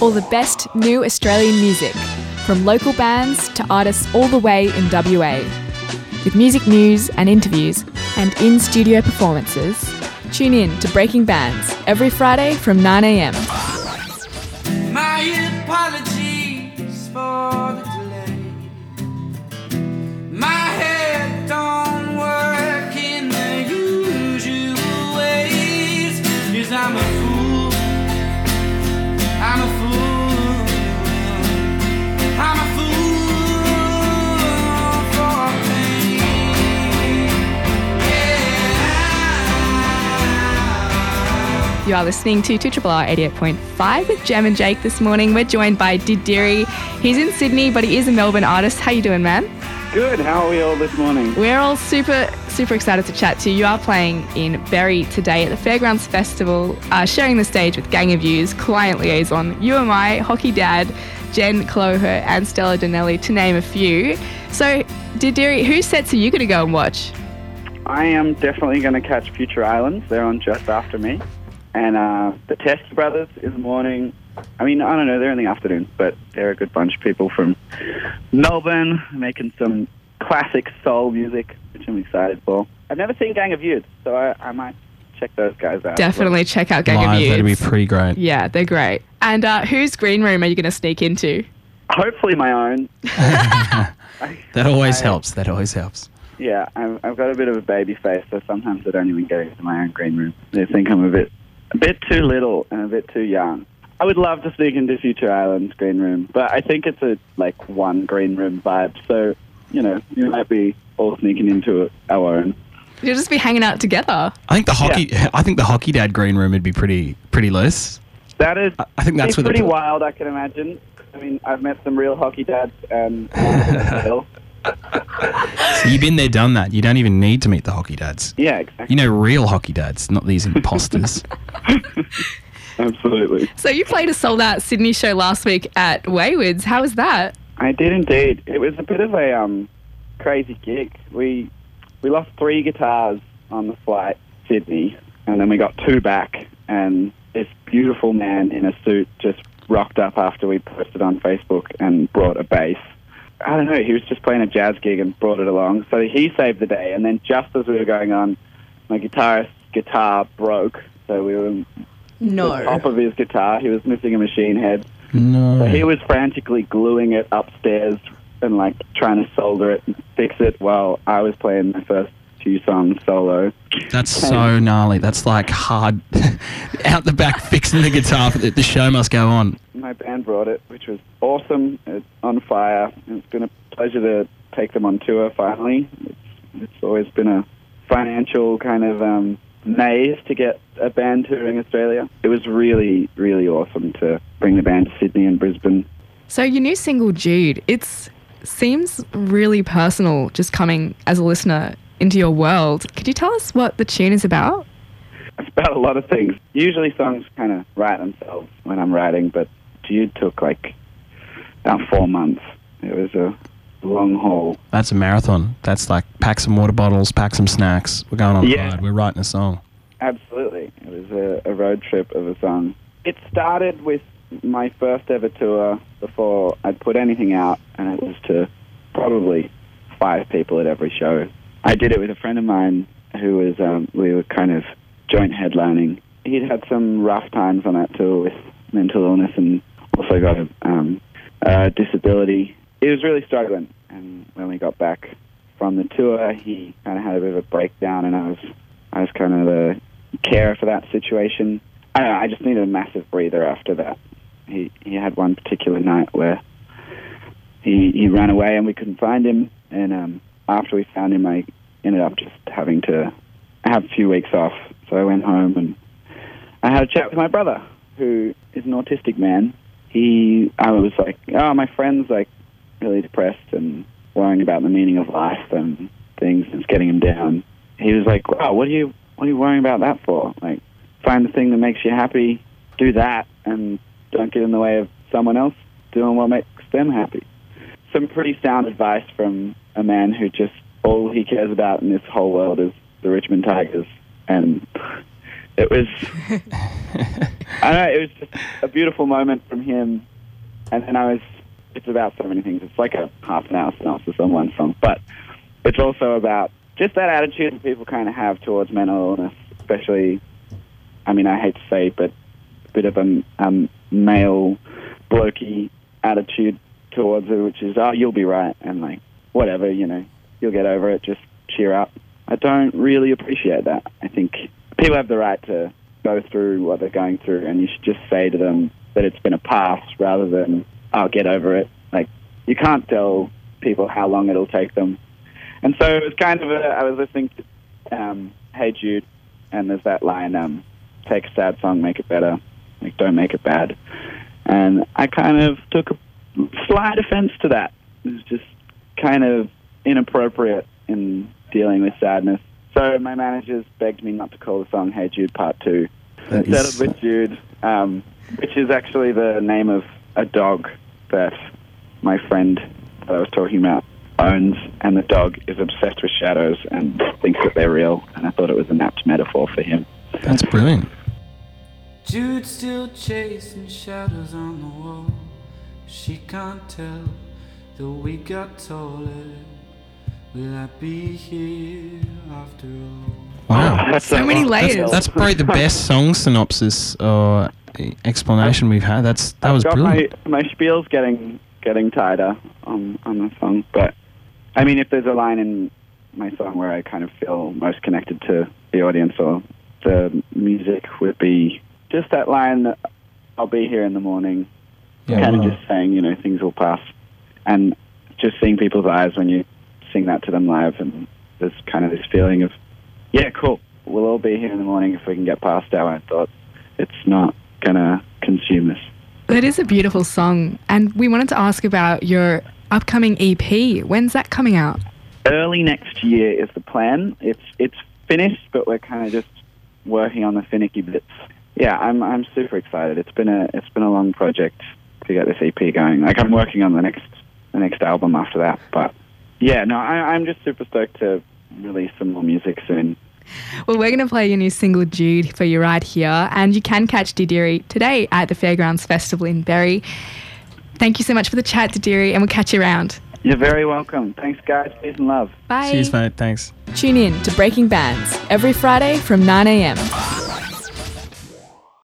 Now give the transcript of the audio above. all the best new Australian music, from local bands to artists all the way in WA. With music news and interviews and in-studio performances, tune in to Breaking Bands every Friday from 9 a.m. My apologies for the delay. My head don't work in the usual ways. 'Cause I'm a fool. I'm a fool. I'm a fool. You are listening to 2RRR88.5 with Jem and Jake this morning. We're joined by Did He. He's in Sydney, but he is a Melbourne artist. How you doing, man? Good. How are we all this morning? We're all super excited to chat to you. You are playing in Berry today at the Fairgrounds Festival, sharing the stage with Gang of Youths, Client Liaison, UMI, Hockey Dad, Jen Cloher and Stella Donnelly, to name a few. So, Did He, whose sets are you going to go and watch? I am definitely going to catch Future Islands. They're on just after me. And the Teske Brothers in the morning. I mean, I don't know, they're in the afternoon, but they're a good bunch of people from Melbourne making some classic soul music, which I'm excited for. I've never seen Gang of Youths, so I might check those guys out. Definitely check out Gang of Youths. That'd be pretty great. Yeah, they're great. And whose green room are you going to sneak into? Hopefully my own. That always helps. Yeah, I've got a bit of a baby face, so sometimes I don't even get into my own green room. They think I'm a bit too little and a bit too young. I would love to sneak into Future Island's green room, but I think it's a one green room vibe. So, you know, you might be all sneaking into our own. You'll just be hanging out together. I think the Hockey Dad green room would be pretty loose. That is. I think that's pretty wild. I can imagine. I mean, I've met some real hockey dads and. So you've been there, done that. You don't even need to meet the hockey dads. Yeah, exactly. You know, real hockey dads, not these imposters. Absolutely. So you played a sold-out Sydney show last week at Waywards. How was that? I did indeed. It was a bit of a crazy gig. We lost 3 guitars on the flight to Sydney, and then we got 2 back. And this beautiful man in a suit just rocked up after we posted on Facebook and brought a bass. I don't know, he was just playing a jazz gig and brought it along. So he saved the day. And then just as we were going on, my guitarist's guitar broke. So we were on top of his guitar. He was missing a machine head. No. So he was frantically gluing it upstairs and trying to solder it and fix it while I was playing my first 2 songs solo. That's so gnarly. That's hard out the back fixing the guitar. The show must go on. My band brought it, which was awesome. It's on fire. It's been a pleasure to take them on tour finally. It's always been a financial kind of maze to get a band touring Australia. It was really, really awesome to bring the band to Sydney and Brisbane. So your new single, Jude, it seems really personal just coming as a listener into your world. Could you tell us what the tune is about? It's about a lot of things. Usually songs kind of write themselves when I'm writing, but Jude took about 4 months. It was a long haul. That's a marathon. That's pack some water bottles, pack some snacks. We're going on a ride. We're writing a song. Absolutely. It was a road trip of a song. It started with my first ever tour before I'd put anything out, and it was to probably 5 people at every show. I did it with a friend of mine who was, we were kind of joint headlining. He'd had some rough times on that tour with mental illness and also got a disability. He was really struggling, and when we got back from the tour, he kind of had a bit of a breakdown, and I was kind of the carer for that situation. I don't know, I just needed a massive breather after that. He had one particular night where he ran away and we couldn't find him, and after we found him, I ended up just having to have a few weeks off. So I went home and I had a chat with my brother, who is an autistic man. I was like, oh, my friend's really depressed and worrying about the meaning of life and things, and it's getting him down. He was like, wow, what are you worrying about that for? Find the thing that makes you happy, do that, and don't get in the way of someone else doing what makes them happy. Some pretty sound advice from a man who just all he cares about in this whole world is the Richmond Tigers and It was, I don't know, it was just a beautiful moment from him. And I was, it's about so many things. It's like a half an hour synopsis on one song, but it's also about just that attitude that people kind of have towards mental illness, especially, I mean, I hate to say it, but a bit of a male blokey attitude towards it, which is, oh, you'll be right, and like, whatever, you know, you'll get over it, just cheer up. I don't really appreciate that. I think people have the right to go through what they're going through, and you should just say to them that it's been a pass rather than, oh, get over it. Like, you can't tell people how long it'll take them. And so it was kind of I was listening to Hey Jude, and there's that line, take a sad song, make it better. Like, don't make it bad. And I kind of took a slight offense to that. It was just kind of inappropriate in dealing with sadness. So my managers begged me not to call the song Hey Jude Part 2. That instead of With Jude, which is actually the name of a dog that my friend that I was talking about owns, and the dog is obsessed with shadows and thinks that they're real, and I thought it was an apt metaphor for him. That's brilliant. Jude's still chasing shadows on the wall. She can't tell that we got taller. Will I be here after all? Wow. That's so many layers. That's probably the best song synopsis or explanation we've had. That was brilliant. My spiel's getting tighter on the song, but I mean, if there's a line in my song where I kind of feel most connected to the audience or the music, would be just that line that I'll be here in the morning. Yeah, kind of just saying, you know, things will pass, and just seeing people's eyes when you sing that to them live, and there's kind of this feeling of, yeah, cool, we'll all be here in the morning if we can get past our own thoughts. It's not going to consume us. That is a beautiful song, and we wanted to ask about your upcoming EP. When's that coming out? Early next year is the plan. It's finished, but we're kind of just working on the finicky bits. Yeah, I'm super excited. It's been a long project to get this EP going. Like, I'm working on the next album after that, but yeah, no, I'm just super stoked to release some more music soon. Well, we're going to play your new single, Jude, for you right here, and you can catch Didiri today at the Fairgrounds Festival in Berry. Thank you so much for the chat, Didiri, and we'll catch you around. You're very welcome. Thanks, guys. Peace and love. Bye. Cheers, mate. Thanks. Tune in to Breaking Bands every Friday from 9 a.m.